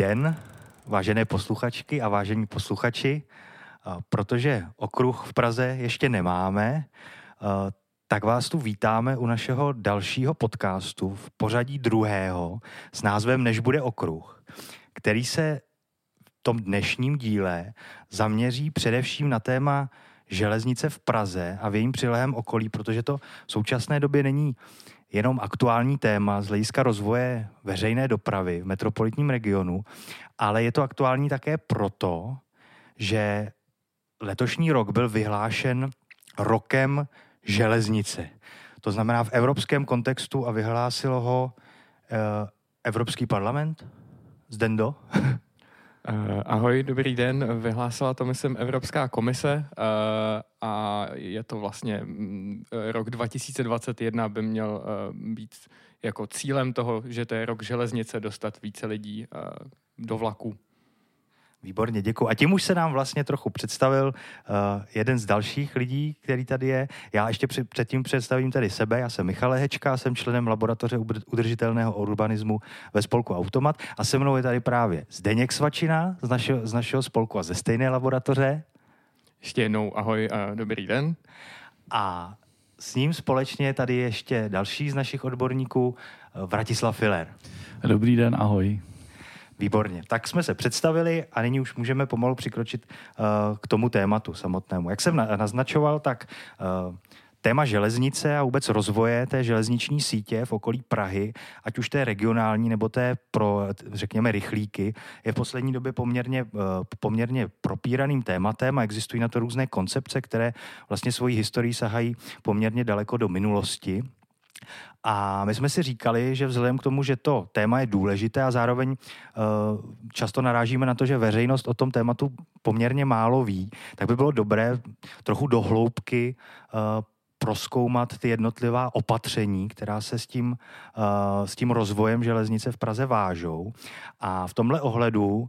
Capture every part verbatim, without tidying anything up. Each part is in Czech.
den, vážené posluchačky a vážení posluchači. Protože okruh v Praze ještě nemáme, tak vás tu vítáme u našeho dalšího podcastu v pořadí druhého s názvem Než bude okruh, který se v tom dnešním díle zaměří především na téma železnice v Praze a v jejím přilehlém okolí, protože to v současné době není jenom aktuální téma z hlediska rozvoje veřejné dopravy v metropolitním regionu, ale je to aktuální také proto, že letošní rok byl vyhlášen rokem železnice. To znamená v evropském kontextu a vyhlásilo ho eh, Evropský parlament. Zdendo. Ahoj, dobrý den. Vyhlásila to, myslím, Evropská komise a je to vlastně rok dva tisíce dvacet jedna by měl být jako cílem toho, že to je rok železnice, dostat více lidí do vlaku. Výborně, děkuji. A tím už se nám vlastně trochu představil uh, jeden z dalších lidí, který tady je. Já ještě před, předtím představím tady sebe. Já jsem Michal Lehečka, jsem členem laboratoře udržitelného urbanismu ve spolku Automat a se mnou je tady právě Zdeněk Svačina z našeho, z našeho spolku a ze stejné laboratoře. Ještě jednou ahoj a dobrý den. A s ním společně tady ještě další z našich odborníků, Vratislav Filler. Dobrý den, ahoj. Výborně. Tak jsme se představili a nyní už můžeme pomalu přikročit uh, k tomu tématu samotnému. Jak jsem na- naznačoval, tak uh, téma železnice a vůbec rozvoje té železniční sítě v okolí Prahy, ať už té regionální nebo té pro, řekněme, rychlíky, je v poslední době poměrně, uh, poměrně propíraným tématem a existují na to různé koncepce, které vlastně svojí historií sahají poměrně daleko do minulosti. A my jsme si říkali, že vzhledem k tomu, že to téma je důležité a zároveň uh, často narážíme na to, že veřejnost o tom tématu poměrně málo ví, tak by bylo dobré trochu do hloubky uh, prozkoumat ty jednotlivá opatření, která se s tím, uh, s tím rozvojem železnice v Praze vážou. A v tomhle ohledu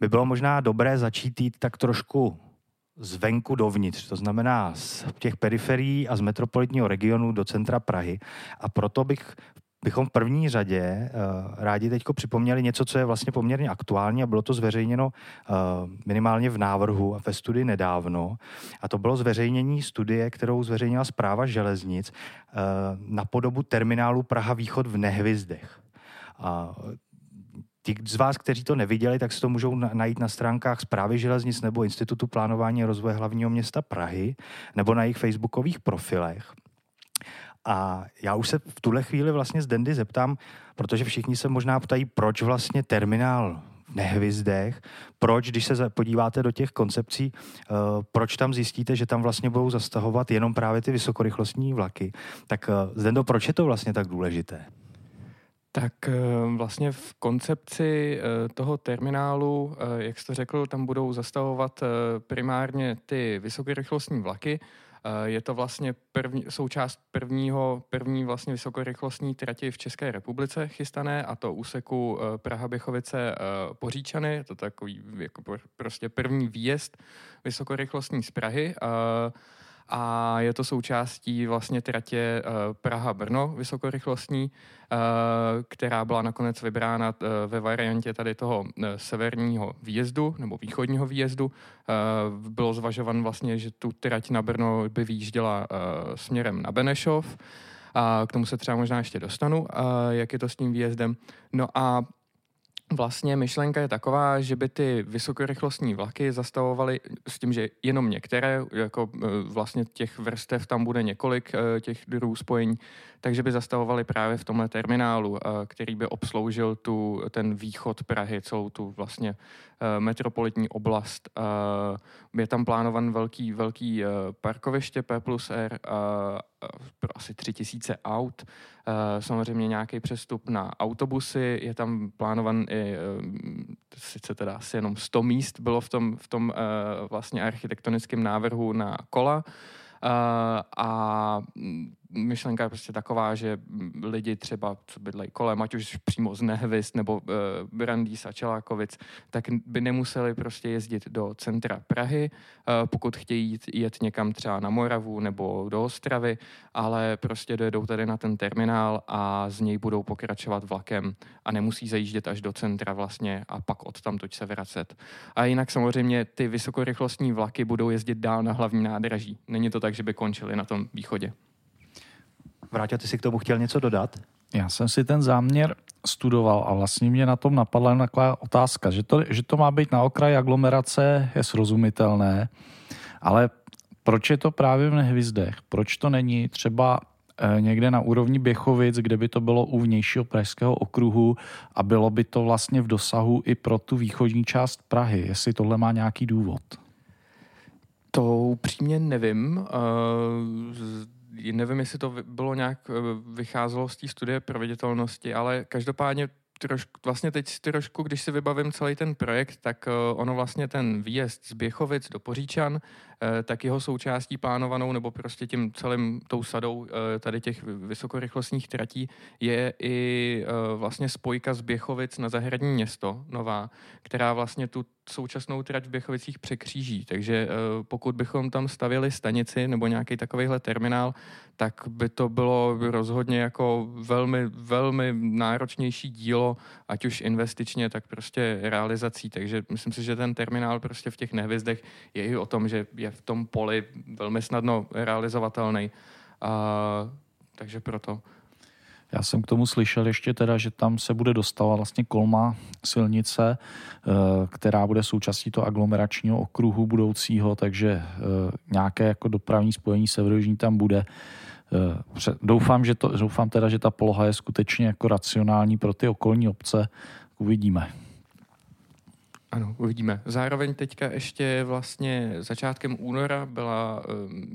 by bylo možná dobré začít jít tak trošku zvenku dovnitř, to znamená z těch periferií a z metropolitního regionu do centra Prahy. A proto bych, bychom v první řadě uh, rádi teďko připomněli něco, co je vlastně poměrně aktuální a bylo to zveřejněno uh, minimálně v návrhu a ve studii nedávno. A to bylo zveřejnění studie, kterou zveřejnila Správa železnic uh, na podobu terminálu Praha Východ v Nehvizdech. A uh, Ti z vás, kteří to neviděli, tak si to můžou najít na stránkách Správy železnic nebo Institutu plánování rozvoje hlavního města Prahy nebo na jejich facebookových profilech. A já už se v tuhle chvíli vlastně z Dendy zeptám, protože všichni se možná ptají, proč vlastně terminál v Nehvizdech, proč, když se podíváte do těch koncepcí, proč tam zjistíte, že tam vlastně budou zastahovat jenom právě ty vysokorychlostní vlaky. Tak Zdendo, proč je to vlastně tak důležité? Tak vlastně v koncepci toho terminálu, jak jste řekl, tam budou zastavovat primárně ty vysokorychlostní vlaky. Je to vlastně první, součást prvního, první vlastně vysokorychlostní trati v České republice chystané, a to úseku Praha Běchovice Poříčany. Je to takový jako prostě první výjezd vysokorychlostní z Prahy. A je to součástí vlastně tratě Praha-Brno vysokorychlostní, která byla nakonec vybrána ve variantě tady toho severního výjezdu nebo východního výjezdu. Bylo zvažovan vlastně, že tu trať na Brno by výjížděla směrem na Benešov. A k tomu se třeba možná ještě dostanu, jak je to s tím výjezdem. No a vlastně myšlenka je taková, že by ty vysokorychlostní vlaky zastavovaly s tím, že jenom některé, jako vlastně těch vrstev tam bude několik těch druhů spojení, takže by zastavovaly právě v tomhle terminálu, který by obsloužil tu, ten východ Prahy, celou tu vlastně metropolitní oblast. Je tam plánovan velký, velký parkoviště P plus R pro asi tři tisíce aut, samozřejmě nějaký přestup na autobusy, je tam plánovan i, sice teda asi jenom sto míst bylo v tom, v tom vlastně architektonickém návrhu na kola, a myšlenka je prostě taková, že lidi třeba, co bydlejí kolem, ať už přímo z Nehvizd nebo e, Brandýs a Čelákovic, tak by nemuseli prostě jezdit do centra Prahy, e, pokud chtějí jít, jet někam třeba na Moravu nebo do Ostravy, ale prostě dojedou tady na ten terminál a z něj budou pokračovat vlakem a nemusí zajíždět až do centra vlastně a pak odtamtud se vracet. A jinak samozřejmě ty vysokorychlostní vlaky budou jezdit dál na hlavní nádraží. Není to tak, že by končili na tom východě. Vráťa, ty si k tomu chtěl něco dodat? Já jsem si ten záměr studoval a vlastně mě na tom napadla jen taková otázka, že to, že to má být na okraji aglomerace, je srozumitelné, ale proč je to právě v Nehvizdech? Proč to není třeba někde na úrovni Běchovic, kde by to bylo u vnějšího pražského okruhu a bylo by to vlastně v dosahu i pro tu východní část Prahy, jestli tohle má nějaký důvod? To upřímně nevím. Uh... Nevím, jestli to bylo nějak, vycházelo z té studie proveditelnosti, ale každopádně trošku, vlastně teď trošku, když si vybavím celý ten projekt, tak ono vlastně ten výjezd z Běchovic do Poříčan, tak jeho součástí plánovanou nebo prostě tím celým tou sadou tady těch vysokorychlostních tratí je i vlastně spojka z Běchovic na Zahradní město nová, která vlastně tu současnou trať v Běchovicích překříží. Takže pokud bychom tam stavěli stanici nebo nějaký takovýhle terminál, tak by to bylo rozhodně jako velmi, velmi náročnější dílo, ať už investičně, tak prostě realizací. Takže myslím si, že ten terminál prostě v těch Nehvizdech je i o tom, že je v tom poli velmi snadno realizovatelný. A, takže proto... Já jsem k tomu slyšel ještě teda, že tam se bude dostavovat vlastně kolma silnice, která bude součástí toho aglomeračního okruhu budoucího, takže nějaké jako dopravní spojení severojižní tam bude. Doufám, že to, doufám teda, že ta poloha je skutečně jako racionální pro ty okolní obce. Uvidíme. Ano, uvidíme. Zároveň teďka ještě vlastně začátkem února byla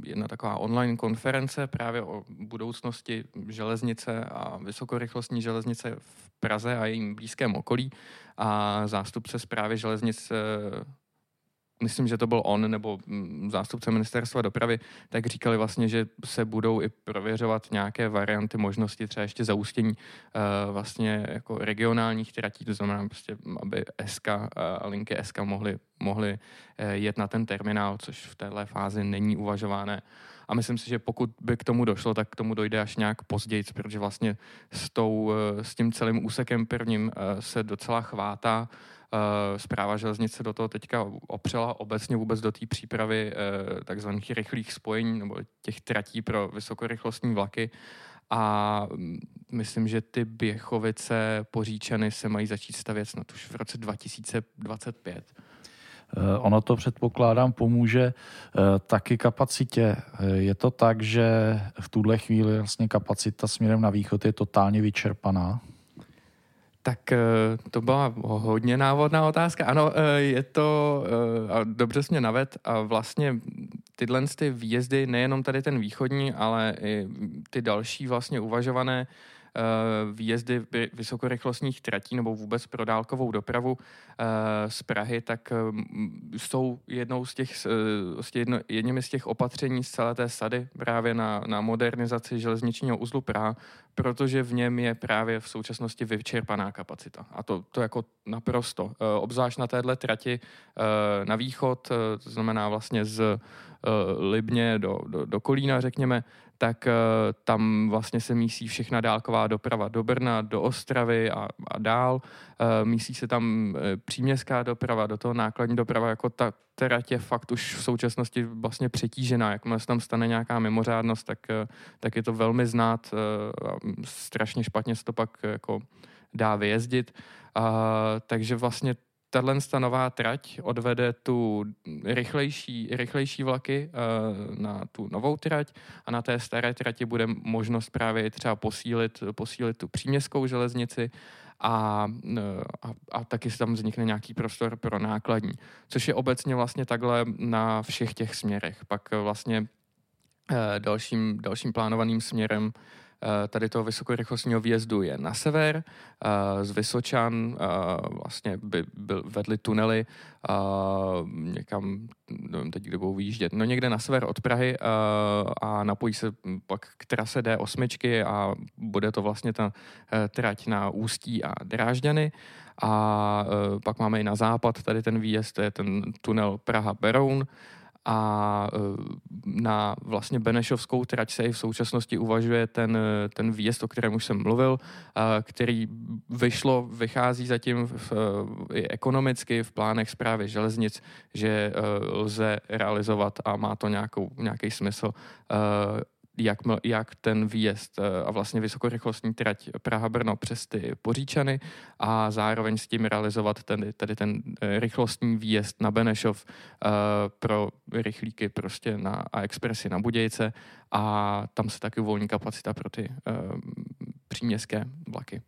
jedna taková online konference právě o budoucnosti železnice a vysokorychlostní železnice v Praze a jejím blízkém okolí a zástupce Správy železnic, myslím, že to byl on, nebo zástupce ministerstva dopravy, tak říkali vlastně, že se budou i prověřovat nějaké varianty, možnosti třeba ještě zaústění uh, vlastně jako regionálních tratí, to znamená prostě, aby S K a uh, linky S K mohly, mohly uh, jet na ten terminál, což v téhle fázi není uvažované. A myslím si, že pokud by k tomu došlo, tak k tomu dojde až nějak později, protože vlastně s, tou, s tím celým úsekem prvním se docela chvátá. Správa železnic se do toho teďka opřela obecně vůbec do té přípravy takzvaných rychlých spojení nebo těch tratí pro vysokorychlostní vlaky. A myslím, že ty Běchovice, Poříčany se mají začít stavět snad už v roce dva tisíce dvacet pět. Ono to předpokládám pomůže taky kapacitě. Je to tak, že v tuhle chvíli vlastně kapacita směrem na východ je totálně vyčerpaná? Tak to byla hodně návodná otázka. Ano, je to, a dobře jsi mě navedl, a vlastně tyhle ty výjezdy, nejenom tady ten východní, ale i ty další vlastně uvažované výjezdy vysokorychlostních tratí nebo vůbec pro dálkovou dopravu z Prahy, tak jsou jednou z těch, jedním z těch opatření z celé té sady právě na, na modernizaci železničního uzlu Praha, protože v něm je právě v současnosti vyčerpaná kapacita. A to, to jako naprosto. Obzvlášť na téhle trati na východ, to znamená vlastně z Libně do, do, do Kolína, řekněme, tak tam vlastně se mísí všechna dálková doprava do Brna, do Ostravy a, a dál. Mísí se tam příměstská doprava, do toho nákladní doprava, jako ta trať je fakt už v současnosti vlastně přetížená. Jakmile se tam stane nějaká mimořádnost, tak, tak je to velmi znát a strašně špatně se to pak jako dá vyjezdit. A, takže vlastně tato nová trať odvede tu rychlejší, rychlejší vlaky na tu novou trať a na té staré trati bude možnost právě třeba posílit, posílit tu příměstskou železnici a, a, a taky se tam vznikne nějaký prostor pro nákladní, což je obecně vlastně takhle na všech těch směrech. Pak vlastně dalším, dalším plánovaným směrem tady toho vysokorychlostního výjezdu je na sever. Z Vysočan vlastně by vedly tunely někam, nevím teď, kde budou vyjíždět, no někde na sever od Prahy a napojí se pak k trase D osm a bude to vlastně ta trať na Ústí a Drážďany. A pak máme i na západ tady ten výjezd, to je ten tunel Praha-Beroun. A na vlastně benešovskou trať se i v současnosti uvažuje ten, ten výjezd, o kterém už jsem mluvil, který vyšlo, vychází zatím v, i ekonomicky v plánech Správy železnic, že lze realizovat a má to nějakou, nějaký smysl, jak, jak ten výjezd a vlastně vysokorychlostní trať Praha-Brno přes ty Poříčany a zároveň s tím realizovat ten, tady ten rychlostní výjezd na Benešov uh, pro rychlíky prostě na, a expresy na Budějce a tam se taky uvolní kapacita pro ty uh, příměstské vlaky.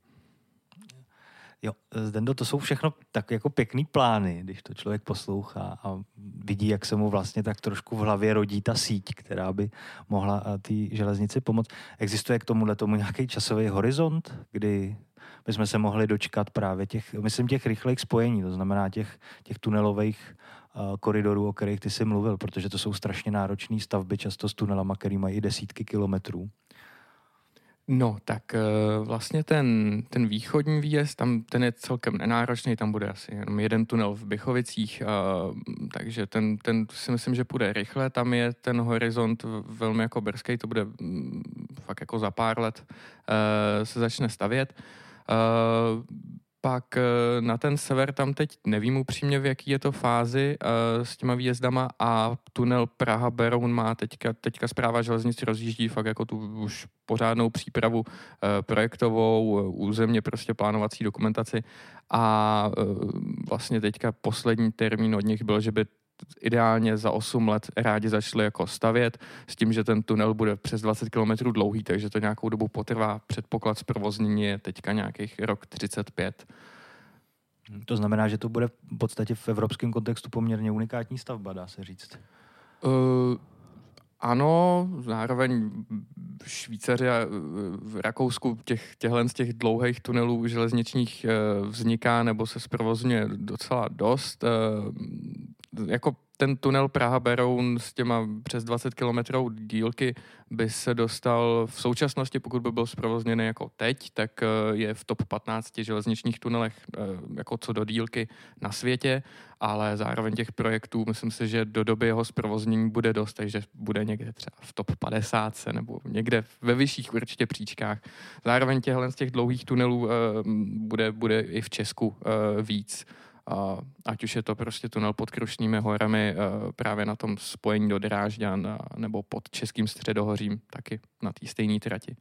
Jo, Zdendo, to jsou všechno tak jako pěkný plány, když to člověk poslouchá a vidí, jak se mu vlastně tak trošku v hlavě rodí ta síť, která by mohla té železnici pomoct. Existuje k tomuhle tomu nějaký časový horizont, kdy bychom se mohli dočkat právě těch, myslím, těch rychlejch spojení, to znamená těch, těch tunelových uh, koridorů, o kterých ty jsi mluvil, protože to jsou strašně náročné stavby, často s tunelama, který mají desítky kilometrů. No, tak vlastně ten, ten východní výjezd, tam ten je celkem nenáročný, tam bude asi jenom jeden tunel v Běchovicích, takže ten, ten si myslím, že půjde rychle, tam je ten horizont velmi jako brzký, to bude fakt jako za pár let se začne stavět. Pak na ten sever tam teď nevím upřímně, v jaký je to fázi uh, s těma výjezdama a tunel Praha-Beroun má teďka, teďka Správa železnic rozjíždí fakt jako tu už pořádnou přípravu uh, projektovou, územně prostě plánovací dokumentaci a uh, vlastně teďka poslední termín od nich byl, že by ideálně za osm let rádi začali jako stavět s tím, že ten tunel bude přes dvacet kilometrů dlouhý, takže to nějakou dobu potrvá. Předpoklad zprovoznění je teďka nějakých rok třicet pět. To znamená, že to bude v podstatě v evropském kontextu poměrně unikátní stavba, dá se říct. Uh, ano, zároveň v Švýcaři a v Rakousku těch, těchhle z těch dlouhých tunelů železničních uh, vzniká nebo se zprovozňuje docela dost. Uh, Jako ten tunel Praha-Beroun s těma přes dvacet kilometrů dílky by se dostal v současnosti, pokud by byl zprovozněný jako teď, tak je v top patnácti železničních tunelech jako co do dílky na světě, ale zároveň těch projektů, myslím si, že do doby jeho zprovoznění bude dost, takže bude někde třeba v top padesátce nebo někde ve vyšších určitě příčkách. Zároveň těchhle z těch dlouhých tunelů bude, bude i v Česku víc. Uh, ať už je to prostě tunel pod Krušnými horami, uh, právě na tom spojení do Drážďan a, nebo pod Českým středohořím taky na té stejné trati.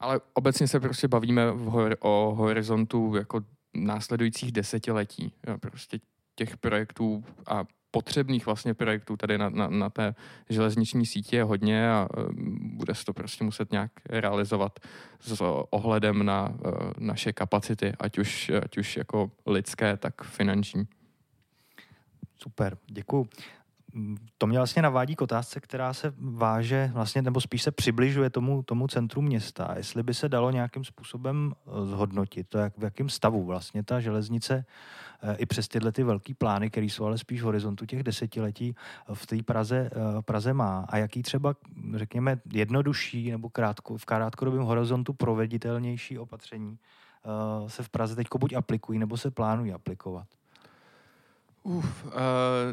Ale obecně se prostě bavíme v hor- o horizontu jako následujících desetiletí. Jo, prostě těch projektů a potřebných vlastně projektů tady na, na, na té železniční síti je hodně a uh, bude se to prostě muset nějak realizovat s uh, ohledem na uh, naše kapacity, ať už, ať už jako lidské, tak finanční. Super, děkuju. To mě vlastně navádí k otázce, která se váže, vlastně, nebo spíš se přibližuje tomu, tomu centru města. Jestli by se dalo nějakým způsobem zhodnotit, to jak, v jakém stavu vlastně ta železnice i přes tyhle ty velký plány, které jsou ale spíš v horizontu těch desetiletí, v té Praze, Praze má. A jaký třeba, řekněme, jednodušší nebo krátko, v krátkodobém horizontu proveditelnější opatření se v Praze teď buď aplikují, nebo se plánují aplikovat? Uf, uh,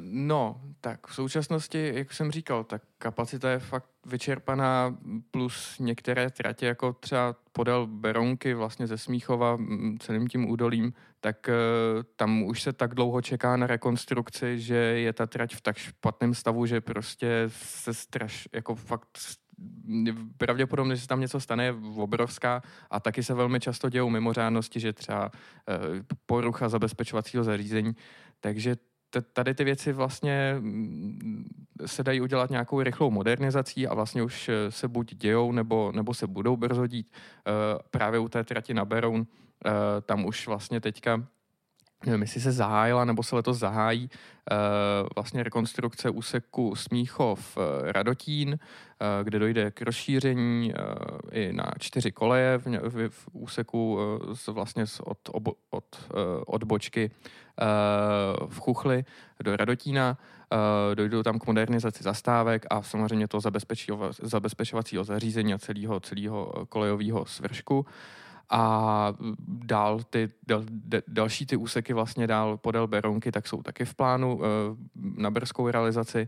no, tak v současnosti, jak jsem říkal, tak kapacita je fakt vyčerpaná plus některé tratě, jako třeba podél Berounky vlastně ze Smíchova celým tím údolím, tak uh, tam už se tak dlouho čeká na rekonstrukci, že je ta trať v tak špatném stavu, že prostě se straš, jako fakt pravděpodobně, že se tam něco stane, je obrovská a taky se velmi často dějou mimořádnosti, že třeba uh, porucha zabezpečovacího zařízení. Takže t- tady ty věci vlastně se dají udělat nějakou rychlou modernizací a vlastně už se buď dějou, nebo, nebo se budou brzo dít. E, právě u té trati na Beroun, e, tam už vlastně teďka nevím, jestli se zahájila nebo se letos zahájí uh, vlastně rekonstrukce úseku Smíchov-Radotín, uh, kde dojde k rozšíření uh, i na čtyři koleje v, v, v úseku uh, z, vlastně z, od, obo, od, uh, od bočky uh, v Chuchli do Radotína. Uh, dojdou tam k modernizaci zastávek a samozřejmě to zabezpečovacího zařízení a celého, celého kolejového svršku. A dál ty, dal, další ty úseky vlastně dál podél Berounky, tak jsou taky v plánu na brzkou realizaci.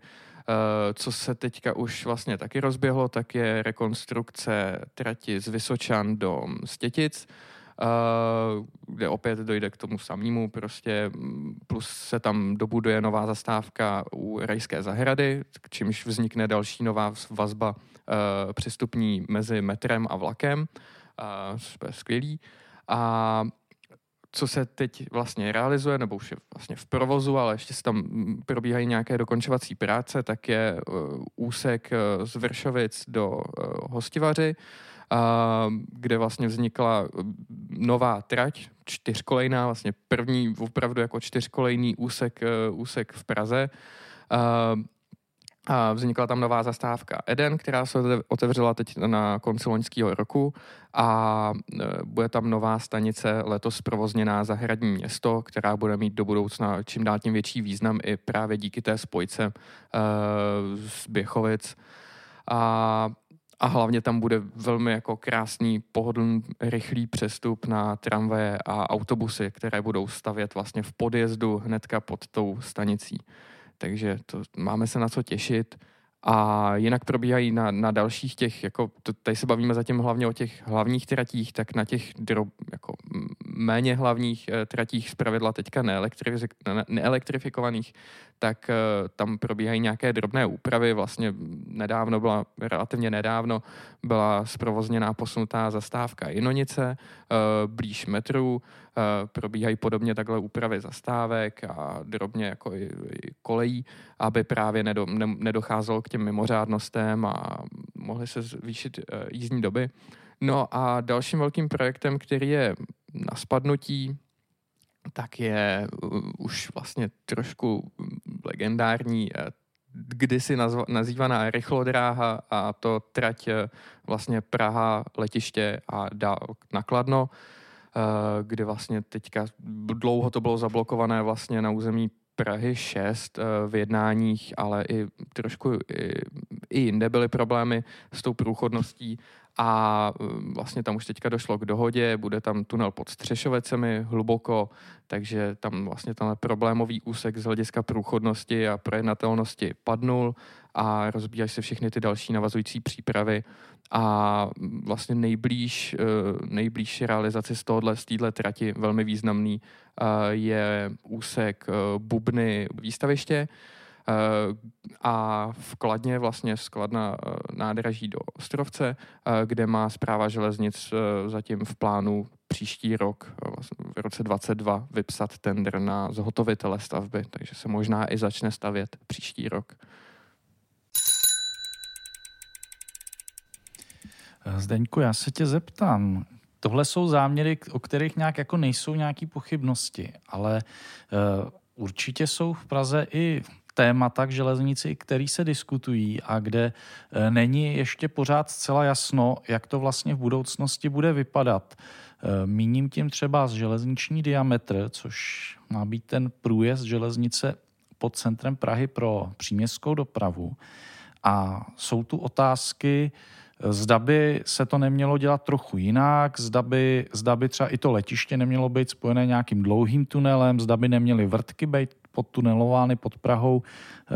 Co se teďka už vlastně taky rozběhlo, tak je rekonstrukce trati z Vysočan do Stětic, kde opět dojde k tomu samému prostě, plus se tam dobuduje nová zastávka u Rajské zahrady, čímž vznikne další nová vazba přístupní mezi metrem a vlakem. A super skvělý. A co se teď vlastně realizuje, nebo už je vlastně v provozu, ale ještě se tam probíhají nějaké dokončovací práce, tak je uh, úsek uh, z Vršovic do uh, Hostivaři, uh, kde vlastně vznikla nová trať, čtyřkolejná, vlastně první opravdu jako čtyřkolejný úsek, uh, úsek v Praze. Uh, A vznikla tam nová zastávka Eden, která se otevřela teď na konci loňského roku a bude tam nová stanice letos provozněná Zahradní město, která bude mít do budoucna čím dál tím větší význam i právě díky té spojce uh, z Běchovic. A, a hlavně tam bude velmi jako krásný, pohodlný, rychlý přestup na tramvaje a autobusy, které budou stavět vlastně v podjezdu hnedka pod tou stanicí. Takže to, máme se na co těšit a jinak probíhají na, na dalších těch, jako to, tady se bavíme zatím hlavně o těch hlavních tratích, tak na těch drob, jako méně hlavních eh, tratích zpravidla teďka neelektri- neelektrifikovaných, tak eh, tam probíhají nějaké drobné úpravy. Vlastně nedávno byla, relativně nedávno byla zprovozněná posunutá zastávka Jinonice, eh, blíž metru, probíhají podobně takhle úpravy zastávek a drobně jako i, i kolejí, aby právě nedo, ne, nedocházelo k těm mimořádnostem a mohly se zvýšit jízdní doby. No a dalším velkým projektem, který je na spadnutí, tak je už vlastně trošku legendární, kdysi nazva, nazývaná rychlodráha, a to trať vlastně Praha letiště a dál na Kladno, kde vlastně teďka dlouho to bylo zablokované vlastně na území Prahy šest v jednáních, ale i trošku i, i jinde byly problémy s tou průchodností a vlastně tam už teďka došlo k dohodě, bude tam tunel pod Střešovicemi hluboko, takže tam vlastně ten problémový úsek z hlediska průchodnosti a projednatelnosti padnul a rozbíjají se všechny ty další navazující přípravy a vlastně nejblíž, nejblíž realizaci z tohohle, z téhle trati velmi významný je úsek Bubny výstaviště a v Kladně vlastně z Kladna nádraží do Ostrovce, kde má Správa železnic zatím v plánu příští rok, v roce dvacet dva, vypsat tendr na zhotovitele stavby, takže se možná i začne stavět příští rok. Zdeňku, já se tě zeptám. Tohle jsou záměry, o kterých nějak jako nejsou nějaký pochybnosti, ale uh, určitě jsou v Praze i témata k železnici, které se diskutují a kde uh, není ještě pořád zcela jasno, jak to vlastně v budoucnosti bude vypadat. Uh, míním tím třeba železniční diametr, což má být ten průjezd železnice pod centrem Prahy pro příměstskou dopravu. A jsou tu otázky, zda by se to nemělo dělat trochu jinak, zda by, zda by třeba i to letiště nemělo být spojené nějakým dlouhým tunelem, zda by neměly vrtky být podtunelovány pod Prahou. E,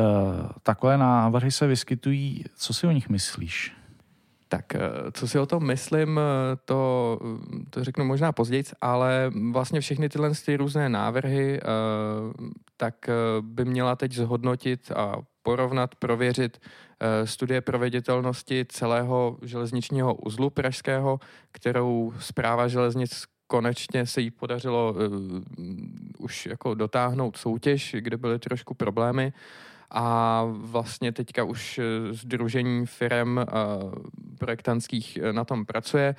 takové návrhy se vyskytují. Co si o nich myslíš? Tak, co si o tom myslím, to, to řeknu možná později, ale vlastně všechny tyhle ty různé návrhy, tak by měla teď zhodnotit a porovnat, prověřit studie proveditelnosti celého železničního uzlu pražského, kterou Správa železnic konečně se jí podařilo už jako dotáhnout soutěž, kde byly trošku problémy. A vlastně teďka už sdružení firem projektantských na tom pracuje.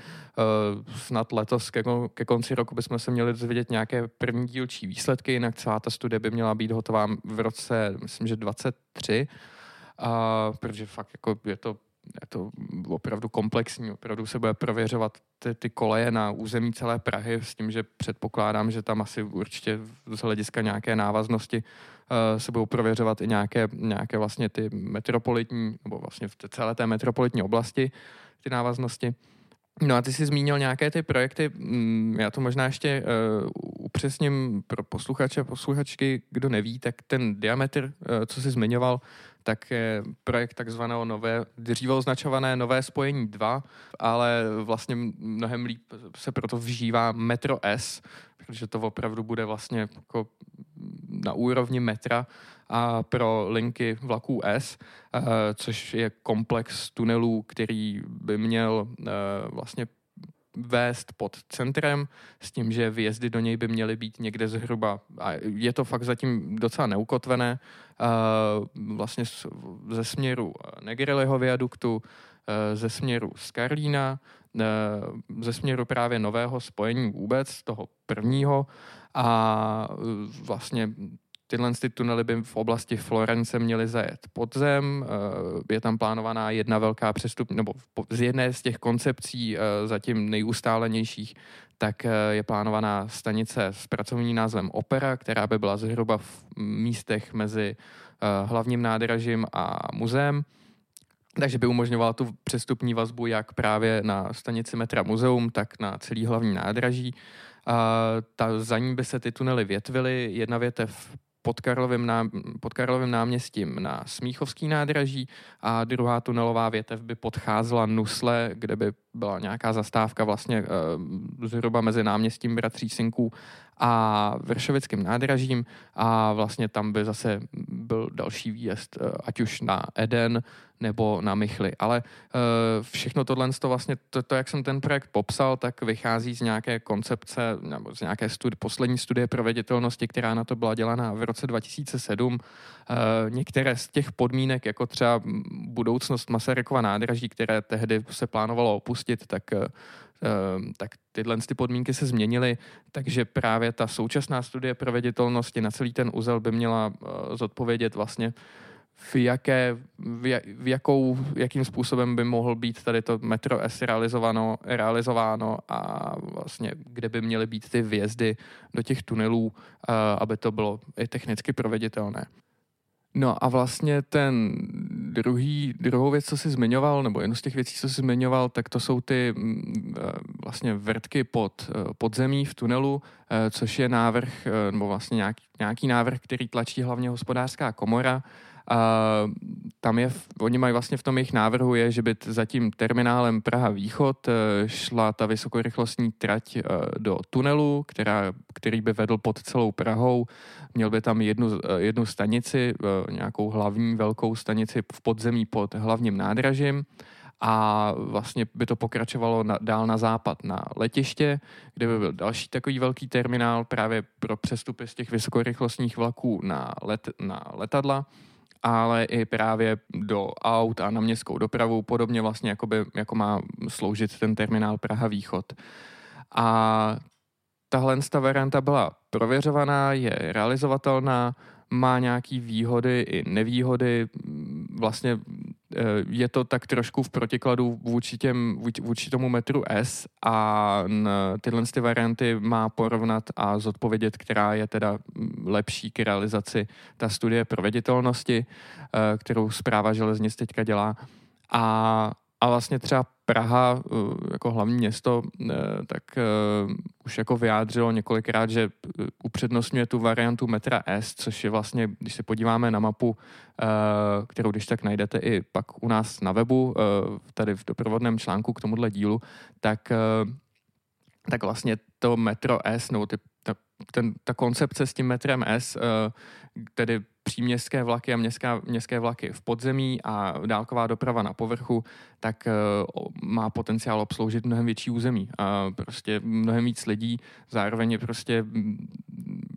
Snad letos ke, ke konci roku bychom se měli dozvědět nějaké první dílčí výsledky, jinak celá ta studie by měla být hotová v roce, myslím, že dvacet tři, a, protože fakt jako je to je to opravdu komplexní, opravdu se bude prověřovat ty, ty koleje na území celé Prahy s tím, že předpokládám, že tam asi určitě z hlediska nějaké návaznosti uh, se budou prověřovat i nějaké, nějaké vlastně ty metropolitní, nebo vlastně v celé té metropolitní oblasti ty návaznosti. No a ty jsi zmínil nějaké ty projekty, já to možná ještě uh, upřesním pro posluchače a posluchačky, kdo neví, tak ten diametr, uh, co jsi zmiňoval, tak je projekt takzvaného nové, dříve označované Nové spojení dva, ale vlastně mnohem líp se proto vžívá Metro S, protože to opravdu bude vlastně jako na úrovni metra a pro linky vlaků S, což je komplex tunelů, který by měl vlastně vést pod centrem, s tím, že výjezdy do něj by měly být někde zhruba, a je to fakt zatím docela neukotvené, vlastně ze směru Negrelliho viaduktu, ze směru z Karlína, ze směru právě nového spojení vůbec, toho prvního, a vlastně tyhle ty tunely by v oblasti Florence měly zajet pod zem. Je tam plánovaná jedna velká přestup, nebo z jedné z těch koncepcí zatím nejustálenějších, tak je plánovaná stanice s pracovním názvem Opera, která by byla zhruba v místech mezi hlavním nádražím a muzeem. Takže by umožňovala tu přestupní vazbu jak právě na stanici metra Muzeum, tak na celý hlavní nádraží. Ta, za ní by se ty tunely větvily, jedna větev pod Karlovým, nám, pod Karlovým náměstím na Smíchovský nádraží a druhá tunelová větev by podcházela Nusle, kde by byla nějaká zastávka vlastně e, zhruba mezi náměstím Bratří Synků a Vršovickým nádražím, a vlastně tam by zase byl další výjezd, e, ať už na Eden nebo na Michly. Ale e, všechno tohle, to, vlastně, to, to, jak jsem ten projekt popsal, tak vychází z nějaké koncepce nebo z nějaké studi- poslední studie proveditelnosti, která na to byla dělaná v roce dva tisíce sedm. E, některé z těch podmínek, jako třeba budoucnost Masarykova nádraží, které tehdy se plánovalo opustit, tak, tak tyhle ty podmínky se změnily, takže právě ta současná studie proveditelnosti na celý ten uzel by měla zodpovědět vlastně, v, jaké, v jakou, jakým způsobem by mohl být tady to Metro S realizováno, realizováno a vlastně kde by měly být ty vjezdy do těch tunelů, aby to bylo i technicky proveditelné. No a vlastně ten druhý, druhou věc, co jsi zmiňoval, nebo jednu z těch věcí, co jsi zmiňoval, tak to jsou ty vlastně vrtky pod, pod zemí v tunelu, což je návrh, nebo vlastně nějaký, nějaký návrh, který tlačí hlavně hospodářská komora. Uh, tam je, oni mají vlastně v tom jejich návrhu je, že by t- za tím terminálem Praha Východ uh, šla ta vysokorychlostní trať uh, do tunelu, která, který by vedl pod celou Prahou. Měl by tam jednu, uh, jednu stanici, uh, nějakou hlavní velkou stanici v podzemí pod hlavním nádražím, a vlastně by to pokračovalo na, dál na západ na letiště, kde by byl další takový velký terminál právě pro přestupy z těch vysokorychlostních vlaků na, let, na letadla, ale i právě do aut a na městskou dopravu, podobně vlastně jako, by, jako má sloužit ten terminál Praha Východ. A tahle varianta byla prověřovaná, je realizovatelná, má nějaké výhody i nevýhody, vlastně je to tak trošku v protikladu vůči, těm, vůči tomu Metru S, a tyhle ty varianty má porovnat a zodpovědět, která je teda lepší k realizaci, ta studie proveditelnosti, kterou Správa železnic teďka dělá. A, a vlastně třeba Praha jako hlavní město tak už jako vyjádřilo několikrát, že upřednostňuje tu variantu metra S, což je vlastně, když se podíváme na mapu, kterou když tak najdete i pak u nás na webu, tady v doprovodném článku k tomuhle dílu, tak, tak vlastně to metro S, no ty, ta, ten, ta koncepce s tím metrem S, tedy příměstské vlaky a městská, městské vlaky v podzemí a dálková doprava na povrchu, tak uh, má potenciál obsloužit mnohem větší území. Uh, prostě mnohem víc lidí, zároveň je prostě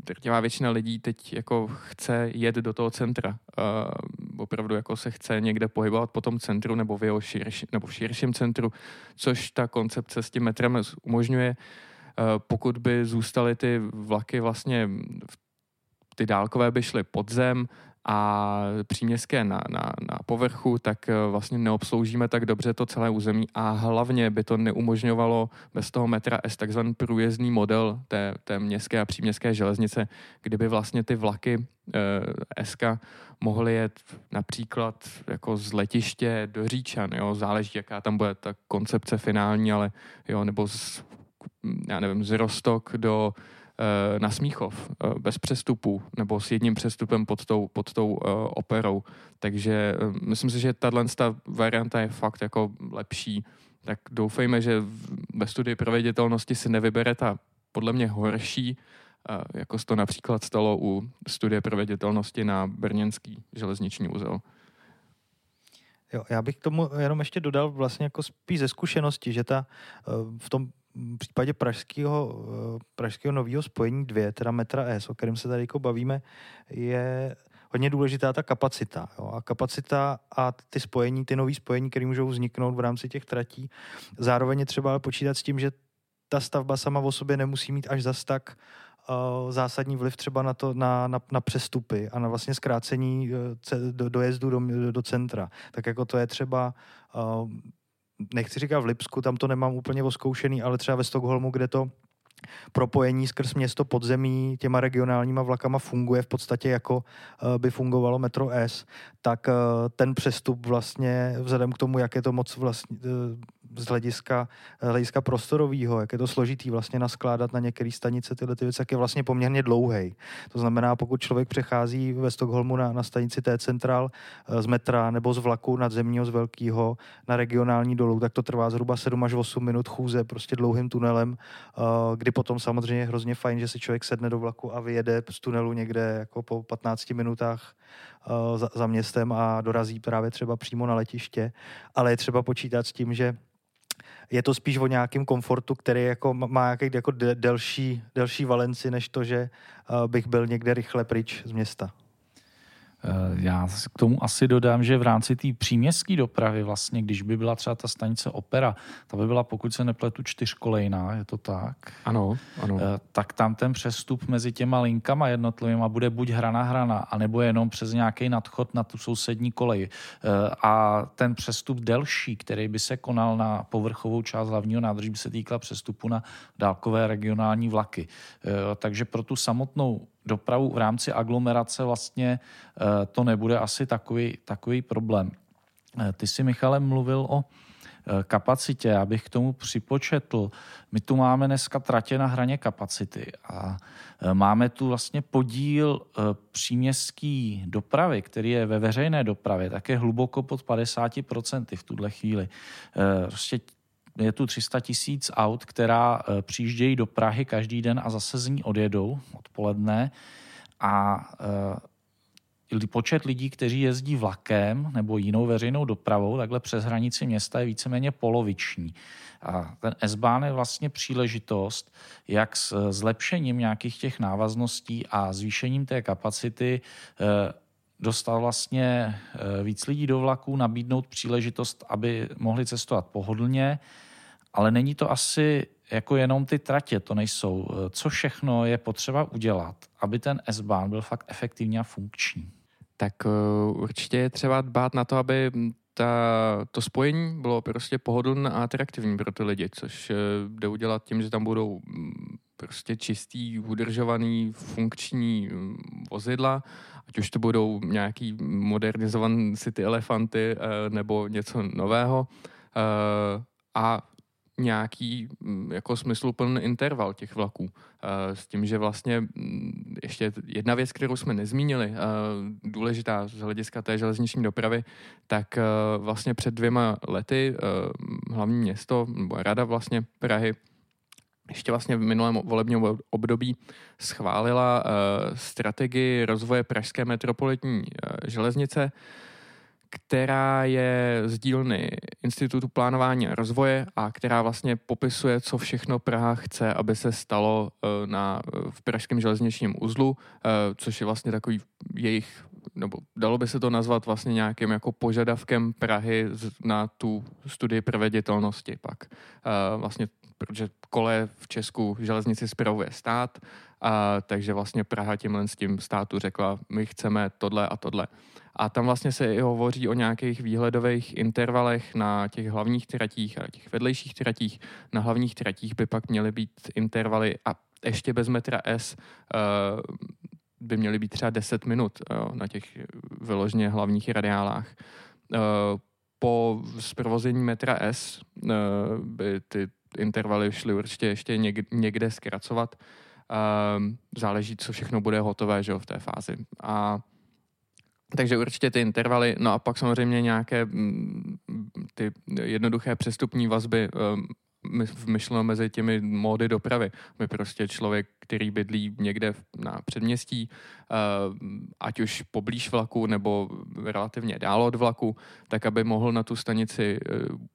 drtivá většina lidí teď jako chce jet do toho centra. Uh, opravdu jako se chce někde pohybovat po tom centru nebo v jeho širši, nebo v širším centru, což ta koncepce s tím metrem umožňuje. Pokud by zůstaly ty vlaky vlastně, ty dálkové by šly pod zem a příměstské na, na, na povrchu, tak vlastně neobsloužíme tak dobře to celé území a hlavně by to neumožňovalo bez toho metra S takzvaný průjezdný model té, té městské a příměstské železnice, kdyby vlastně ty vlaky eh, S mohly jet například jako z letiště do Říčan, jo, záleží, jaká tam bude ta koncepce finální, ale jo, nebo z, já nevím, z Roztok do na Smíchov, bez přestupů nebo s jedním přestupem pod tou, pod tou uh, operou. Takže uh, myslím si, že tato varianta je fakt jako lepší. Tak doufejme, že ve studii proveditelnosti si nevybere ta podle mě horší, uh, jako se to například stalo u studie proveditelnosti na brněnský železniční uzel. Jo, já bych k tomu jenom ještě dodal vlastně jako spíš ze zkušenosti, že ta uh, v tom v případě pražského, pražského nového spojení dvě, teda metra S, o kterém se tady jako bavíme, je hodně důležitá ta kapacita. Jo? A kapacita a ty spojení, ty nový spojení, které můžou vzniknout v rámci těch tratí, zároveň třeba počítat s tím, že ta stavba sama o sobě nemusí mít až zas tak uh, zásadní vliv třeba na, to, na, na, na přestupy a na vlastně zkrácení uh, do, dojezdu do, do, do centra. Tak jako to je třeba... Uh, nechci říkat v Lipsku, tam to nemám úplně oskoušený, ale třeba ve Stockholmu, kde to propojení skrz město podzemí těma regionálníma vlakama funguje v podstatě jako by fungovalo metro S, tak ten přestup vlastně vzhledem k tomu, jak je to moc vlastně z hlediska, hlediska prostorového, jak je to složitý vlastně naskládat na některé stanice tyhle ty věci, jak je vlastně poměrně dlouhý. To znamená, pokud člověk přechází ve Stockholmu na, na stanici T-Central z metra nebo z vlaku nadzemního z velkého na regionální dolů, tak to trvá zhruba sedm až osm minut chůze prostě dlouhým tunelem, kdy potom samozřejmě je hrozně fajn, že si člověk sedne do vlaku a vyjede z tunelu někde jako po patnácti minutách za, za městem a dorazí právě třeba přímo na letiště, ale je třeba počítat s tím, že je to spíš o nějakém komfortu, který jako má nějaký jako delší, delší valenci, než to, že bych byl někde rychle pryč z města. Já k tomu asi dodám, že v rámci té příměstské dopravy vlastně, když by byla třeba ta stanice Opera, ta by byla, pokud se nepletu, čtyřkolejná, je to tak? Ano, ano. Tak tam ten přestup mezi těma linkama jednotlivýma bude buď hrana hrana, anebo jenom přes nějaký nadchod na tu sousední kolej. A ten přestup delší, který by se konal na povrchovou část hlavního nádraží, by se týkal přestupu na dálkové regionální vlaky. Takže pro tu samotnou dopravu v rámci aglomerace vlastně to nebude asi takový, takový problém. Ty jsi, Michale, mluvil o kapacitě, abych k tomu připočetl. My tu máme dneska tratě na hraně kapacity a máme tu vlastně podíl příměstské dopravy, který je ve veřejné dopravě, tak je hluboko pod padesát procent v tuhle chvíli. Prostě je tu tři sta tisíc aut, která přijíždějí do Prahy každý den a zase z ní odjedou odpoledne. A e, počet lidí, kteří jezdí vlakem nebo jinou veřejnou dopravou, takhle přes hranici města je víceméně poloviční. A ten S-Bahn je vlastně příležitost, jak s zlepšením nějakých těch návazností a zvýšením té kapacity e, dostal vlastně víc lidí do vlaků, nabídnout příležitost, aby mohli cestovat pohodlně, ale není to asi jako jenom ty tratě, to nejsou. Co všechno je potřeba udělat, aby ten S-Bahn byl fakt efektivní a funkční? Tak určitě je třeba dbát na to, aby ta, to spojení bylo prostě pohodlné a atraktivní pro ty lidi, což jde udělat tím, že tam budou prostě čistý, udržovaný, funkční vozidla, ať už to budou nějaký modernizovaný City Elefanty nebo něco nového a nějaký jako smysluplný interval těch vlaků. S tím, že vlastně ještě jedna věc, kterou jsme nezmínili, důležitá z hlediska té železniční dopravy, tak vlastně před dvěma lety hlavní město, nebo rada vlastně Prahy, ještě vlastně v minulém volebním období schválila uh, strategii rozvoje pražské metropolitní uh, železnice, která je z dílny Institutu plánování rozvoje a která vlastně popisuje, co všechno Praha chce, aby se stalo uh, na, v pražském železničním uzlu, uh, což je vlastně takový jejich nebo dalo by se to nazvat vlastně nějakým jako požadavkem Prahy na tu studii proveditelnosti pak. Uh, vlastně, protože kole v Česku železnici spravuje stát, a, takže vlastně Praha tímhle s tím státu řekla, my chceme tohle a tohle. A tam vlastně se i hovoří o nějakých výhledových intervalech na těch hlavních tratích a na těch vedlejších tratích. Na hlavních tratích by pak měly být intervaly a ještě bez metra S uh, by měly být třeba deset minut, jo, na těch vyloženě hlavních radiálách. Uh, po zprovození metra S uh, by ty intervaly šly určitě ještě někde zkracovat. Uh, záleží, co všechno bude hotové, že jo, v té fázi. A takže určitě ty intervaly, no a pak samozřejmě nějaké m, ty jednoduché přestupní vazby um, myšleno mezi těmi módy dopravy. My prostě člověk, který bydlí někde na předměstí, ať už poblíž vlaku nebo relativně dál od vlaku, tak aby mohl na tu stanici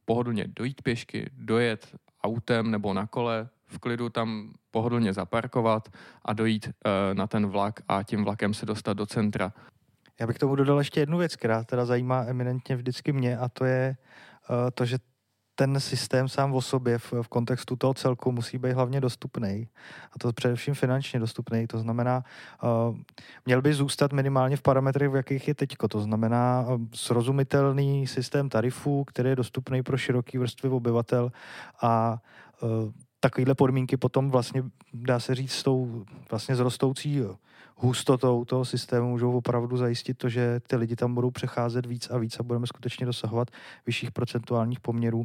pohodlně dojít pěšky, dojet autem nebo na kole, v klidu tam pohodlně zaparkovat a dojít na ten vlak a tím vlakem se dostat do centra. Já bych tomu dodal ještě jednu věc, která teda zajímá eminentně vždycky mě, a to je to, že ten systém sám o sobě v, v kontextu toho celku musí být hlavně dostupný. A to především finančně dostupný. To znamená, uh, měl by zůstat minimálně v parametrech, v jakých je teďko. To znamená uh, srozumitelný systém tarifů, který je dostupný pro široký vrstvy obyvatel, a uh, takovýhle podmínky potom vlastně, dá se říct, s tou vlastně zrostoucí hustotou toho systému můžou opravdu zajistit to, že ty lidi tam budou přecházet víc a víc a budeme skutečně dosahovat vyšších procentuálních poměrů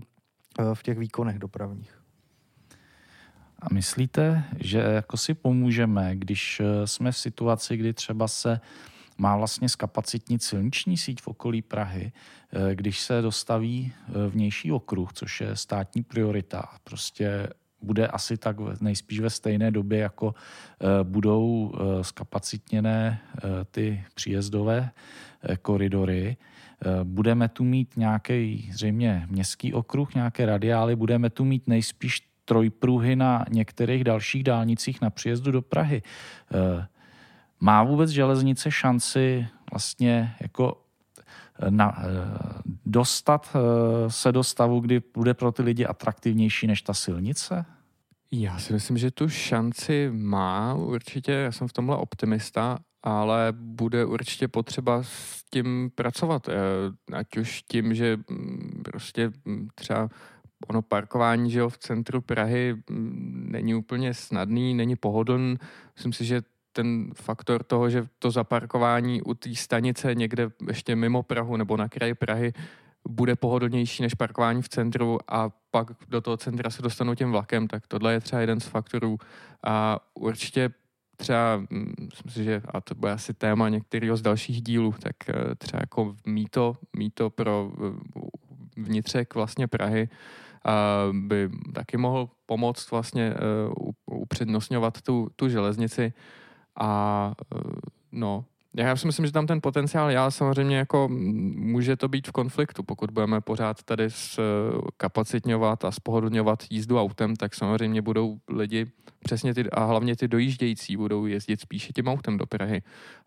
v těch výkonech dopravních. A myslíte, že jako si pomůžeme, když jsme v situaci, kdy třeba se má vlastně zkapacitnit silniční síť v okolí Prahy, když se dostaví vnější okruh, což je státní priorita, prostě bude asi tak nejspíš ve stejné době, jako budou zkapacitněné ty příjezdové koridory. Budeme tu mít nějaký zřejmě městský okruh, nějaké radiály, budeme tu mít nejspíš trojpruhy na některých dalších dálnicích na příjezdu do Prahy. Má vůbec železnice šanci vlastně jako na, dostat se do stavu, kdy bude pro ty lidi atraktivnější než ta silnice? Já si myslím, že tu šanci má určitě, já jsem v tomhle optimista, ale bude určitě potřeba s tím pracovat. Ať už tím, že prostě třeba ono parkování, že jo, v centru Prahy není úplně snadný, není pohodlný. Myslím si, že ten faktor toho, že to zaparkování u té stanice někde ještě mimo Prahu nebo na kraji Prahy bude pohodlnější než parkování v centru a pak do toho centra se dostanou tím vlakem, tak tohle je třeba jeden z faktorů. A určitě třeba, myslím si, že, a to bude asi téma některého z dalších dílů, tak třeba jako mýto, mýto pro vnitřek vlastně Prahy by taky mohl pomoct vlastně upřednostňovat tu, tu železnici. A no, já si myslím, že tam ten potenciál, já samozřejmě jako může to být v konfliktu, pokud budeme pořád tady kapacitňovat a spohodlňovat jízdu autem, tak samozřejmě budou lidi, přesně ty, a hlavně ty dojíždějící, budou jezdit spíše tím autem do Prahy.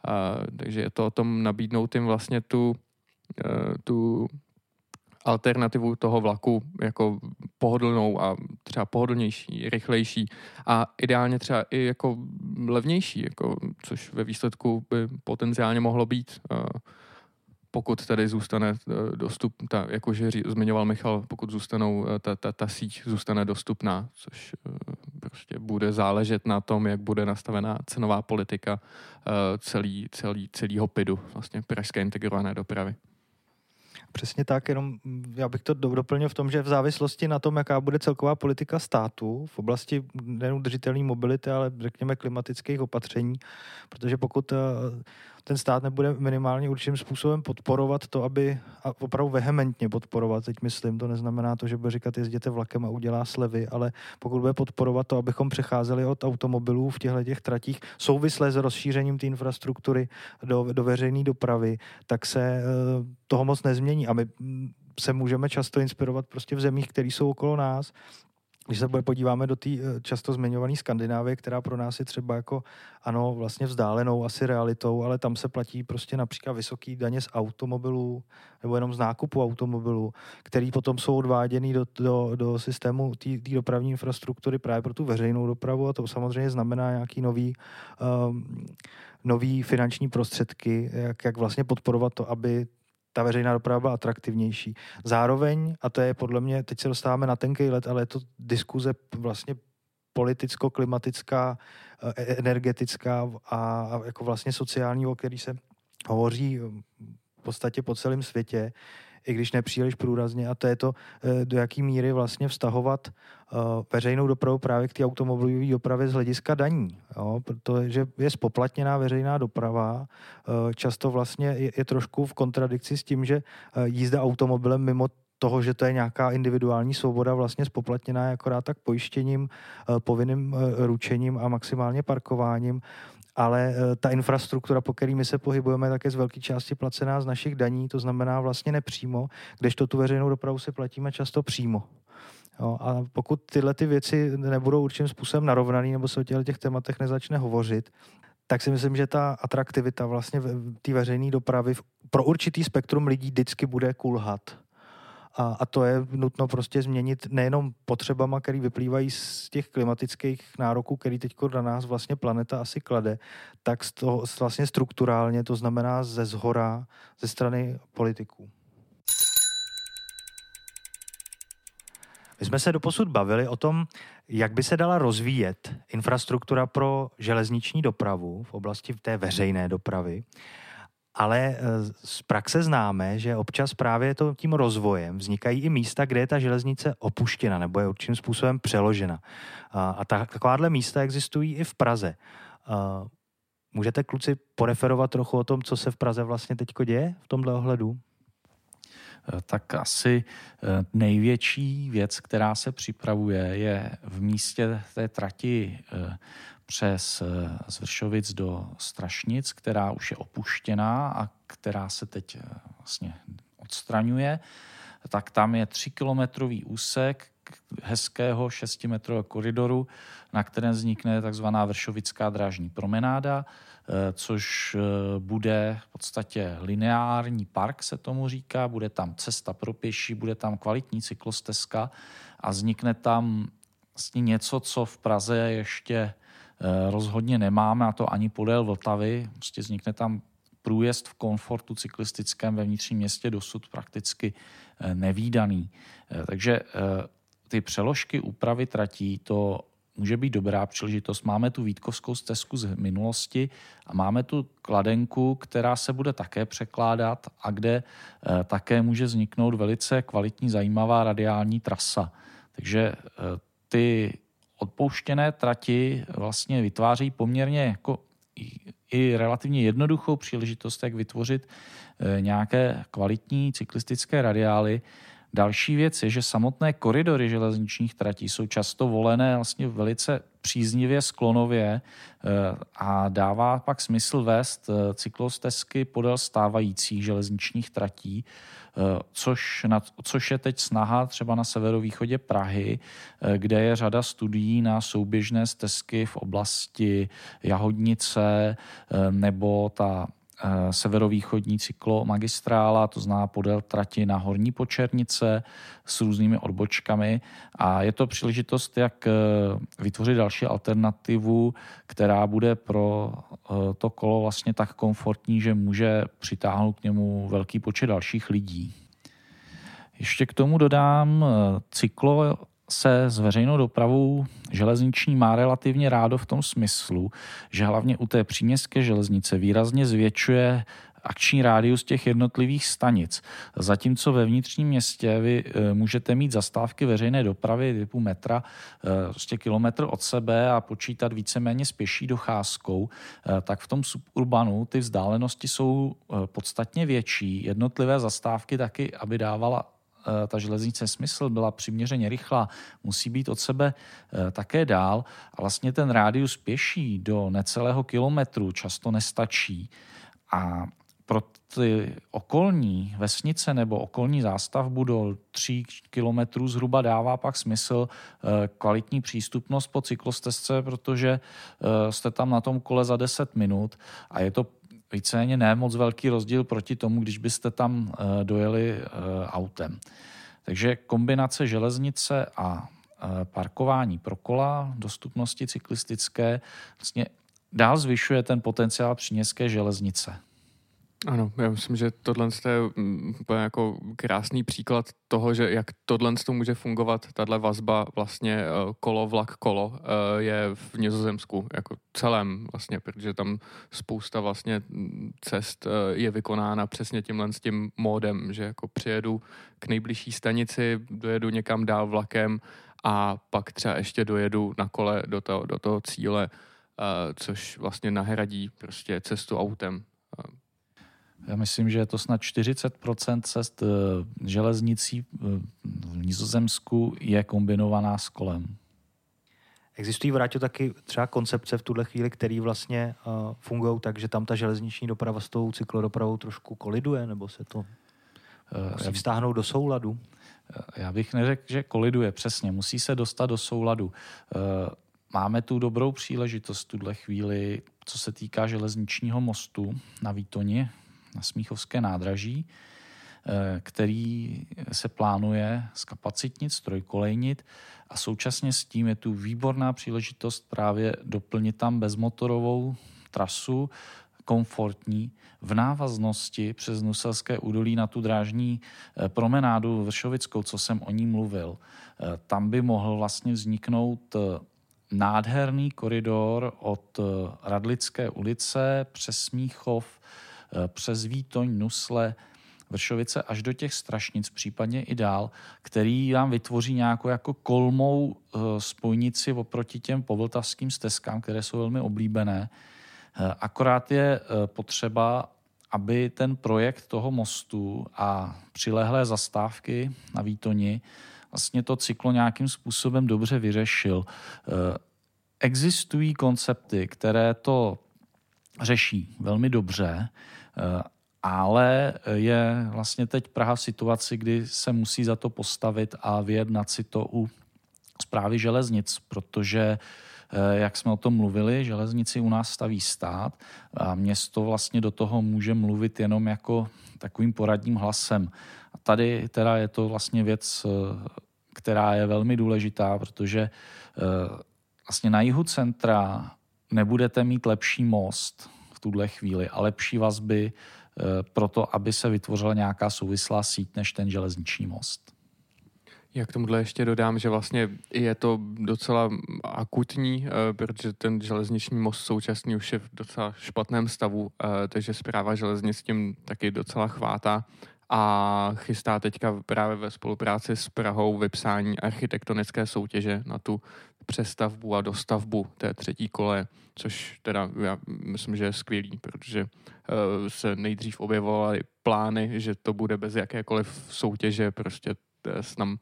A, takže je to o tom nabídnout jim vlastně tu, tu alternativu toho vlaku jako pohodlnou a třeba pohodlnější, rychlejší a ideálně třeba i jako levnější, jako, což ve výsledku by potenciálně mohlo být, pokud tady zůstane dostup, ta, jakože zmiňoval Michal, pokud zůstanou, ta, ta, ta síť zůstane dostupná, což prostě bude záležet na tom, jak bude nastavená cenová politika celý, celý, celýho pidu, vlastně pražské integrované dopravy. Přesně tak, jenom já bych to doplnil v tom, že v závislosti na tom, jaká bude celková politika státu v oblasti nejen udržitelné mobility, ale řekněme klimatických opatření, protože pokud ten stát nebude minimálně určitým způsobem podporovat to, aby a opravdu vehementně podporovat, teď myslím, to neznamená to, že bude říkat jezděte vlakem a udělá slevy, ale pokud bude podporovat to, abychom přecházeli od automobilů v těchto těch tratích souvisle s rozšířením té infrastruktury do, do veřejné dopravy, tak se toho moc nezmění a my se můžeme často inspirovat prostě v zemích, které jsou okolo nás, Když se podíváme do té často zmiňované Skandinávie, která pro nás je třeba jako, ano, vlastně vzdálenou asi realitou, ale tam se platí prostě například vysoký daně z automobilů nebo jenom z nákupu automobilů, který potom jsou odváděný do, do, do systému té dopravní infrastruktury právě pro tu veřejnou dopravu, a to samozřejmě znamená nějaký nový, um, nový finanční prostředky, jak, jak vlastně podporovat to, aby ta veřejná doprava byla atraktivnější. Zároveň, a to je podle mě, teď se dostáváme na tenkej led, ale je to diskuze vlastně politicko-klimatická, energetická a jako vlastně sociální, o který se hovoří v podstatě po celém světě, i když nepříliš průrazně, a to je to, do jaký míry vlastně vztahovat veřejnou dopravu právě k té automobilové dopravě z hlediska daní. Jo? Protože je spoplatněná veřejná doprava, často vlastně je, je trošku v kontradikci s tím, že jízda automobilem mimo toho, že to je nějaká individuální svoboda vlastně spoplatněná akorát tak pojištěním, povinným ručením a maximálně parkováním, ale ta infrastruktura, po který my se pohybujeme, tak je z velké části placená z našich daní, to znamená vlastně nepřímo, kdežto tu veřejnou dopravu si platíme často přímo. Jo, a pokud tyhle ty věci nebudou určitým způsobem narovnaný nebo se o těchto těch tématech nezačne hovořit, tak si myslím, že ta atraktivita vlastně té veřejné dopravy pro určitý spektrum lidí vždycky bude kulhat. A, a to je nutno prostě změnit nejenom potřebama, které vyplývají z těch klimatických nároků, který teď na nás vlastně planeta asi klade, tak z toho, vlastně strukturálně, to znamená ze zhora, ze strany politiků. My jsme se doposud bavili o tom, jak by se dala rozvíjet infrastruktura pro železniční dopravu v oblasti té veřejné dopravy. Ale z praxe známe, že občas právě to tím rozvojem vznikají i místa, kde je ta železnice opuštěna nebo je určitým způsobem přeložena. A takováhle místa existují i v Praze. Můžete, kluci, poreferovat trochu o tom, co se v Praze vlastně teď děje v tomhle ohledu? Tak asi největší věc, která se připravuje, je v místě té trati přes z Vršovic do Strašnic, která už je opuštěná a která se teď vlastně odstraňuje, tak tam je tříkilometrový úsek hezkého šestimetrového koridoru, na kterém vznikne takzvaná Vršovická drážní promenáda, což bude v podstatě lineární park, se tomu říká, bude tam cesta pro pěší, bude tam kvalitní cyklostezka a vznikne tam vlastně něco, co v Praze ještě rozhodně nemáme, a to ani podél Vltavy. Prostě vznikne tam průjezd v komfortu cyklistickém ve vnitřním městě dosud prakticky nevídaný. Takže ty přeložky, úpravy tratí, to může být dobrá příležitost. Máme tu Vítkovskou stezku z minulosti a máme tu Kladenku, která se bude také překládat a kde také může vzniknout velice kvalitní, zajímavá radiální trasa. Takže ty odpouštěné trati vlastně vytváří poměrně jako i relativně jednoduchou příležitost, jak vytvořit nějaké kvalitní cyklistické radiály. Další věc je, že samotné koridory železničních tratí jsou často volené vlastně velice příznivě sklonově a dává pak smysl vést cyklostezky podél stávajících železničních tratí, což, na, což je teď snaha třeba na severovýchodě Prahy, kde je řada studií na souběžné stezky v oblasti Jahodnice nebo ta severovýchodní cyklomagistrála, to zná podél trati na Horní Počernice s různými odbočkami, a je to příležitost, jak vytvořit další alternativu, která bude pro to kolo vlastně tak komfortní, že může přitáhnout k němu velký počet dalších lidí. Ještě k tomu dodám, cyklo se s veřejnou dopravou železniční má relativně rádo v tom smyslu, že hlavně u té příměstské železnice výrazně zvětšuje akční rádius těch jednotlivých stanic. Zatímco ve vnitřním městě vy můžete mít zastávky veřejné dopravy typu metra prostě kilometr od sebe a počítat víceméně s pěší docházkou, tak v tom suburbanu ty vzdálenosti jsou podstatně větší. Jednotlivé zastávky taky, aby dávala ta železnice smysl, byla přiměřeně rychlá, musí být od sebe také dál a vlastně ten rádius pěší do necelého kilometru často nestačí. A pro ty okolní vesnice nebo okolní zástavbu do tří kilometrů zhruba dává pak smysl kvalitní přístupnost po cyklostezce, protože jste tam na tom kole za deset minut a je to víceméně ne moc velký rozdíl proti tomu, když byste tam dojeli autem. Takže kombinace železnice a parkování pro kola, dostupnosti cyklistické, vlastně dál zvyšuje ten potenciál příměstské železnice. Ano, já myslím, že tohle je úplně jako krásný příklad toho, že jak tohle může fungovat, tahle vazba vlastně kolo, vlak, kolo je v Nizozemsku jako celém vlastně, protože tam spousta vlastně cest je vykonána přesně tímhle s tím módem, že jako přijedu k nejbližší stanici, dojedu někam dál vlakem a pak třeba ještě dojedu na kole do toho, do toho cíle, což vlastně nahradí prostě cestu autem. Já myslím, že je to snad čtyřicet procent cest železnicí v Nizozemsku je kombinovaná s kolem. Existují, Vráťo, taky třeba koncepce v tuhle chvíli, které vlastně uh, fungují tak, že tam ta železniční doprava s tou cyklodopravou trošku koliduje, nebo se to musí vztáhnout do souladu? Já bych neřekl, že koliduje, přesně. Musí se dostat do souladu. Uh, Máme tu dobrou příležitost tuhle chvíli, co se týká železničního mostu na Výtoni, na Smíchovské nádraží, který se plánuje zkapacitnit, strojkolejnit a současně s tím je tu výborná příležitost právě doplnit tam bezmotorovou trasu, komfortní, v návaznosti přes Nuselské údolí na tu drážní promenádu vršovickou, co jsem o ní mluvil. Tam by mohl vlastně vzniknout nádherný koridor od Radlické ulice přes Smíchov, přes Výtoň, Nusle, Vršovice až do těch Strašnic, případně i dál, který vám vytvoří nějakou jako kolmou spojnici oproti těm povltavským stezkám, které jsou velmi oblíbené. Akorát je potřeba, aby ten projekt toho mostu a přilehlé zastávky na Výtoni vlastně to cyklo nějakým způsobem dobře vyřešil. Existují koncepty, které to řeší velmi dobře, ale je vlastně teď Praha v situaci, kdy se musí za to postavit a vyjednat si to u Správy železnic, protože, jak jsme o tom mluvili, železnici u nás staví stát a město vlastně do toho může mluvit jenom jako takovým poradním hlasem. A tady teda je to vlastně věc, která je velmi důležitá, protože vlastně na jihu centra nebudete mít lepší most v tuhle chvíli a lepší vazby pro to, aby se vytvořila nějaká souvislá síť než ten železniční most. Já k tomuhle ještě dodám, že vlastně je to docela akutní, protože ten železniční most současný už je v docela špatném stavu, takže Správa železnic tím taky docela chvátá a chystá teďka právě ve spolupráci s Prahou vypsání architektonické soutěže na tu přestavbu a dostavbu té třetí koleje, což teda já myslím, že je skvělý, protože se nejdřív objevovaly plány, že to bude bez jakékoliv soutěže, prostě snam,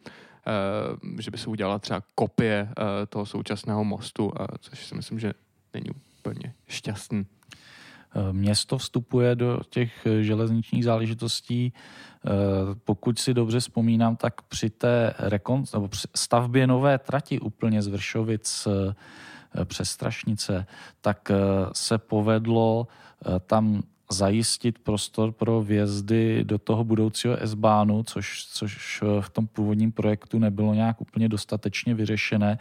že by se udělala třeba kopie toho současného mostu, což si myslím, že není úplně šťastný. Město vstupuje do těch železničních záležitostí, pokud si dobře vzpomínám, tak při té rekon... nebo při stavbě nové trati úplně z Vršovic přes Strašnice, tak se povedlo tam zajistit prostor pro vjezdy do toho budoucího S-Bahnu, což, což v tom původním projektu nebylo nějak úplně dostatečně vyřešené,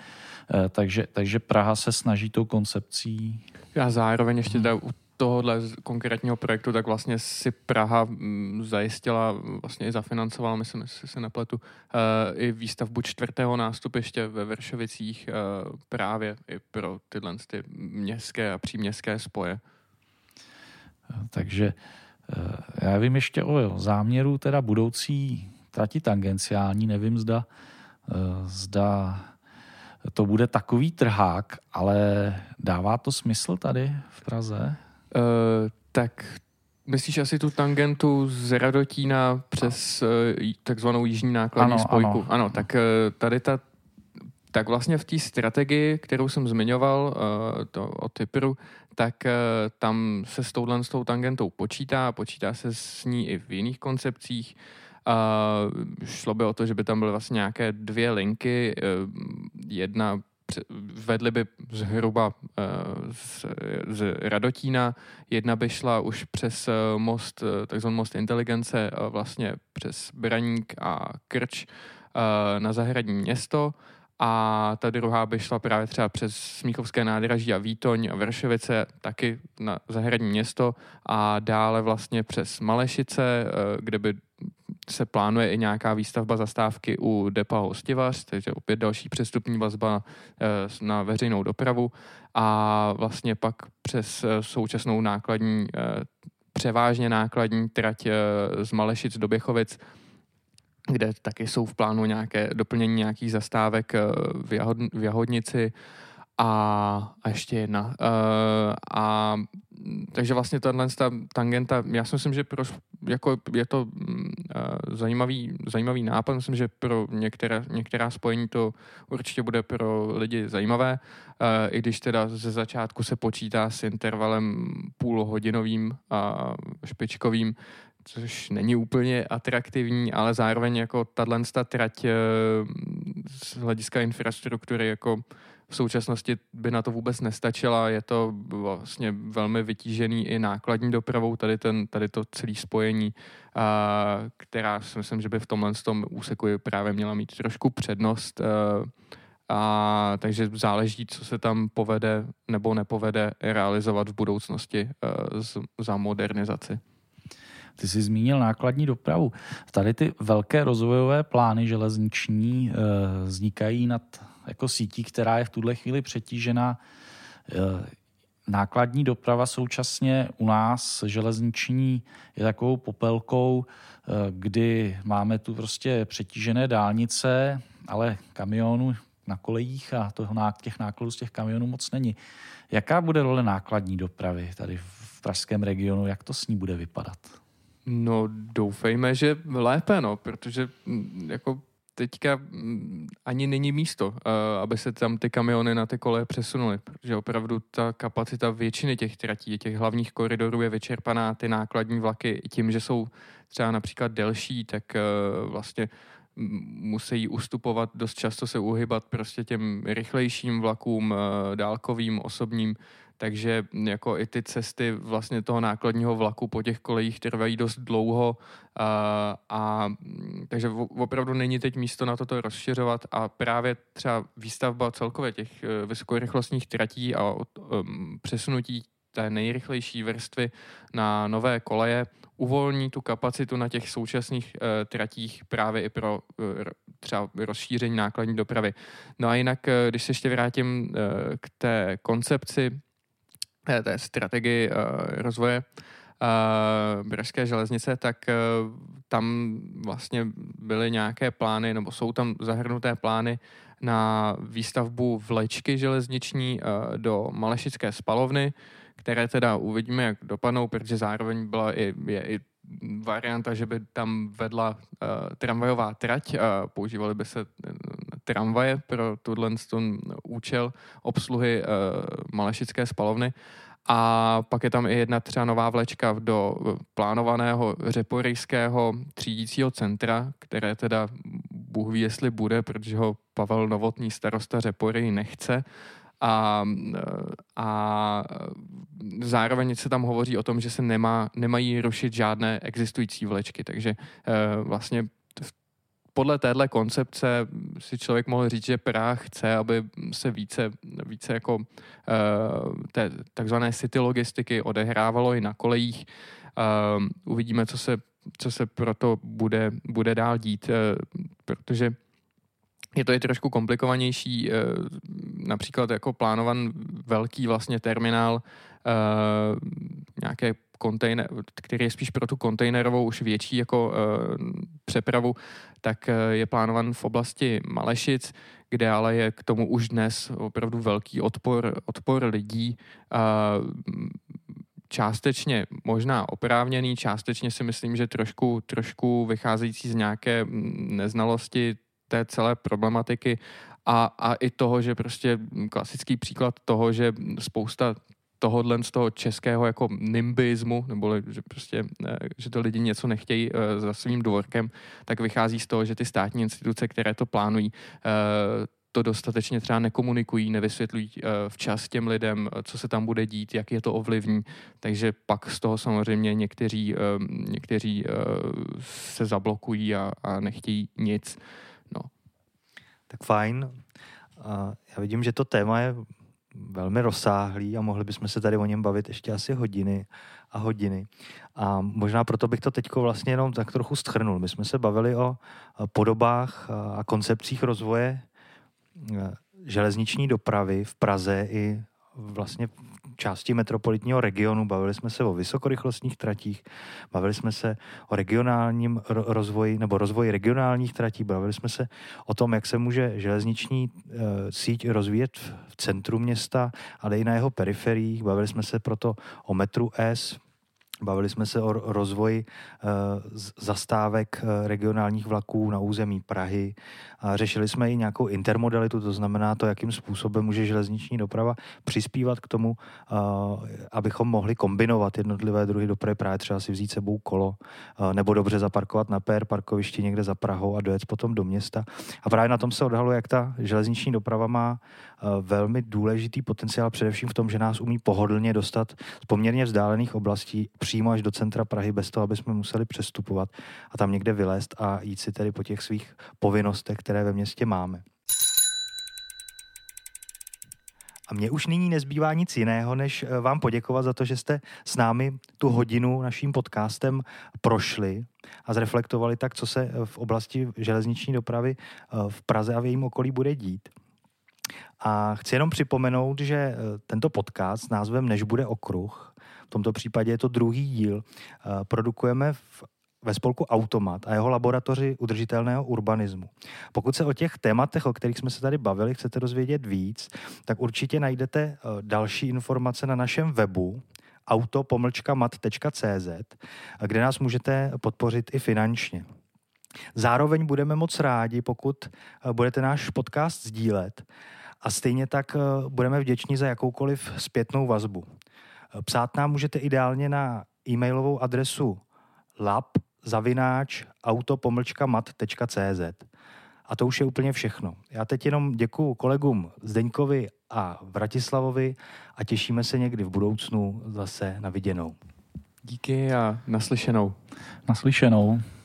takže, takže Praha se snaží tou koncepcí. A zároveň ještě teda u tohohle konkrétního projektu, tak vlastně si Praha zajistila, vlastně i zafinancovala, myslím, jestli se nepletu, i výstavbu čtvrtého nástupiště ve Vršovicích právě i pro tyhle ty městské a příměstské spoje. Takže já vím ještě o záměru teda budoucí trati tangenciální, nevím, zda, zda to bude takový trhák, ale dává to smysl tady v Praze? E, tak myslíš asi tu tangentu z Radotína přes takzvanou jižní nákladní ano, spojku? Ano. ano, tak tady ta Tak vlastně v té strategii, kterou jsem zmiňoval to, o Typru, tak tam se s touhle s tou tangentou počítá, počítá se s ní i v jiných koncepcích. Šlo by o to, že by tam byly vlastně nějaké dvě linky, jedna vedly by zhruba z, z Radotína, jedna by šla už přes most, takzvaný most inteligence, vlastně přes Braník a Krč na Zahradní město, a ta druhá by šla právě třeba přes Smíchovské nádraží a Výtoň a Vršovice, taky na Zahradní město, a dále vlastně přes Malešice, kde by se plánuje i nějaká výstavba zastávky u depa Hostivař, takže opět další přestupní vazba na veřejnou dopravu, a vlastně pak přes současnou nákladní, převážně nákladní trať z Malešic do Běchovic, kde taky jsou v plánu nějaké doplnění nějakých zastávek v, Jahod, v Jahodnici a, a ještě jedna. E, a, takže vlastně tato tangenta, já si myslím, že pro, jako je to e, zajímavý, zajímavý nápad, myslím, že pro některá, některá spojení to určitě bude pro lidi zajímavé, e, i když teda ze začátku se počítá s intervalem půlhodinovým a špičkovým, což není úplně atraktivní, ale zároveň jako tato trať z hlediska infrastruktury jako v současnosti by na to vůbec nestačila. Je to vlastně velmi vytížený i nákladní dopravou, tady, ten, tady to celé spojení, a, která si myslím, že by v tomhle tom úseku právě měla mít trošku přednost. A, a, takže záleží, co se tam povede nebo nepovede realizovat v budoucnosti a, z, za modernizaci. Ty jsi zmínil nákladní dopravu. Tady ty velké rozvojové plány železniční e, vznikají nad jako sítí, která je v tuhle chvíli přetížená. E, nákladní doprava současně u nás železniční je takovou popelkou, e, kdy máme tu prostě přetížené dálnice, ale kamionů na kolejích a toho, těch nákladů z těch kamionů moc není. Jaká bude role nákladní dopravy tady v pražském regionu? Jak to s ní bude vypadat? No, doufejme, že lépe, no, protože jako teďka ani není místo, aby se tam ty kamiony na ty koleje přesunuly, protože opravdu ta kapacita většiny těch tratí, těch hlavních koridorů je vyčerpaná, ty nákladní vlaky tím, že jsou třeba například delší, tak vlastně musí ustupovat, dost často se uhybat prostě těm rychlejším vlakům, dálkovým, osobním. Takže jako i ty cesty vlastně toho nákladního vlaku po těch kolejích trvají dost dlouho a, a takže opravdu není teď místo na toto rozšiřovat, a právě třeba výstavba celkově těch vysokorychlostních tratí a od, um, přesunutí té nejrychlejší vrstvy na nové koleje uvolní tu kapacitu na těch současných e, tratích právě i pro e, třeba rozšíření nákladní dopravy. No a jinak, e, když se ještě vrátím e, k té koncepci, e, té strategii e, rozvoje e, pražské železnice, tak e, tam vlastně byly nějaké plány, nebo jsou tam zahrnuté plány na výstavbu vlečky železniční e, do Malešické spalovny, které teda uvidíme, jak dopadnou, protože zároveň byla i, je i varianta, že by tam vedla uh, tramvajová trať a používaly by se tramvaje pro tuhle účel obsluhy uh, Malešické spalovny. A pak je tam i jedna třeba nová vlečka do plánovaného řeporyjského třídícího centra, které teda Bůh ví, jestli bude, protože ho Pavel Novotný, starosta Řeporyj, nechce. A, a zároveň se tam hovoří o tom, že se nemá, nemají rušit žádné existující vlečky, takže e, vlastně v, podle téhle koncepce si člověk mohl říct, že Praha chce, aby se více, více jako e, té takzvané city logistiky odehrávalo i na kolejích. E, uvidíme, co se, co se proto bude, bude dál dít, e, protože je to i trošku komplikovanější, například jako plánovan velký vlastně terminál, nějaké kontejner, který je spíš pro tu kontejnerovou už větší jako přepravu, tak je plánovan v oblasti Malešic, kde ale je k tomu už dnes opravdu velký odpor, odpor lidí, částečně možná oprávněný, částečně si myslím, že trošku, trošku vycházející z nějaké neznalosti té celé problematiky a, a i toho, že prostě klasický příklad toho, že spousta tohodlen z toho českého jako nimbismu, nebo že prostě, že to lidi něco nechtějí e, za svým dvorkem, tak vychází z toho, že ty státní instituce, které to plánují, e, to dostatečně třeba nekomunikují, nevysvětlují včas těm lidem, co se tam bude dít, jak je to ovlivní. Takže pak z toho samozřejmě někteří, někteří se zablokují a, a nechtějí nic. No. Tak fajn. Já vidím, že to téma je velmi rozsáhlý a mohli bychom se tady o něm bavit ještě asi hodiny a hodiny. A možná proto bych to teďko vlastně jenom tak trochu shrnul. My jsme se bavili o podobách a koncepcích rozvoje železniční dopravy v Praze i vlastně části metropolitního regionu. Bavili jsme se o vysokorychlostních tratích, bavili jsme se o regionálním rozvoji nebo rozvoji regionálních tratí, bavili jsme se o tom, jak se může železniční e, síť rozvíjet v centru města, ale i na jeho periferiích. Bavili jsme se proto o metru S, bavili jsme se o rozvoji e, zastávek e, regionálních vlaků na území Prahy. A řešili jsme i nějakou intermodalitu, to znamená to, jakým způsobem může železniční doprava přispívat k tomu, e, abychom mohli kombinovat jednotlivé druhy dopravy, právě třeba si vzít sebou kolo, e, nebo dobře zaparkovat na P R parkovišti někde za Prahou a dojet potom do města. A právě na tom se odhaluje, jak ta železniční doprava má e, velmi důležitý potenciál, především v tom, že nás umí pohodlně dostat z poměrně vzdálených oblastí přímo až do centra Prahy bez toho, aby jsme museli přestupovat a tam někde vylézt a jít si tedy po těch svých povinnostech, které ve městě máme. A mně už nyní nezbývá nic jiného, než vám poděkovat za to, že jste s námi tu hodinu naším podcastem prošli a zreflektovali tak, co se v oblasti železniční dopravy v Praze a v jejím okolí bude dít. A chci jenom připomenout, že tento podcast s názvem Než bude okruh, v tomto případě je to druhý díl, produkujeme v, ve spolku Automat a jeho laboratoři udržitelného urbanismu. Pokud se o těch tématech, o kterých jsme se tady bavili, chcete dozvědět víc, tak určitě najdete další informace na našem webu auto pomlčka mat tečka cé zet, kde nás můžete podpořit i finančně. Zároveň budeme moc rádi, pokud budete náš podcast sdílet a stejně tak budeme vděční za jakoukoliv zpětnou vazbu. Psát nám můžete ideálně na e-mailovou adresu lab zavináč auto pomlčka mat tečka cé zet. A to už je úplně všechno. Já teď jenom děkuju kolegům Zdeňkovi a Vratislavovi a těšíme se někdy v budoucnu zase na viděnou. Díky a naslyšenou. Naslyšenou.